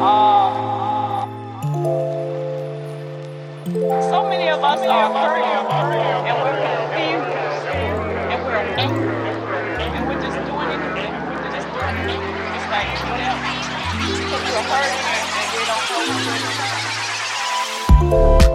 So many of us are hurting, and we're confused, and we're angry, and we're just doing anything. It's like because we're hurting and we don't know what we're doing.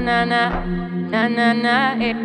na na na na na eh.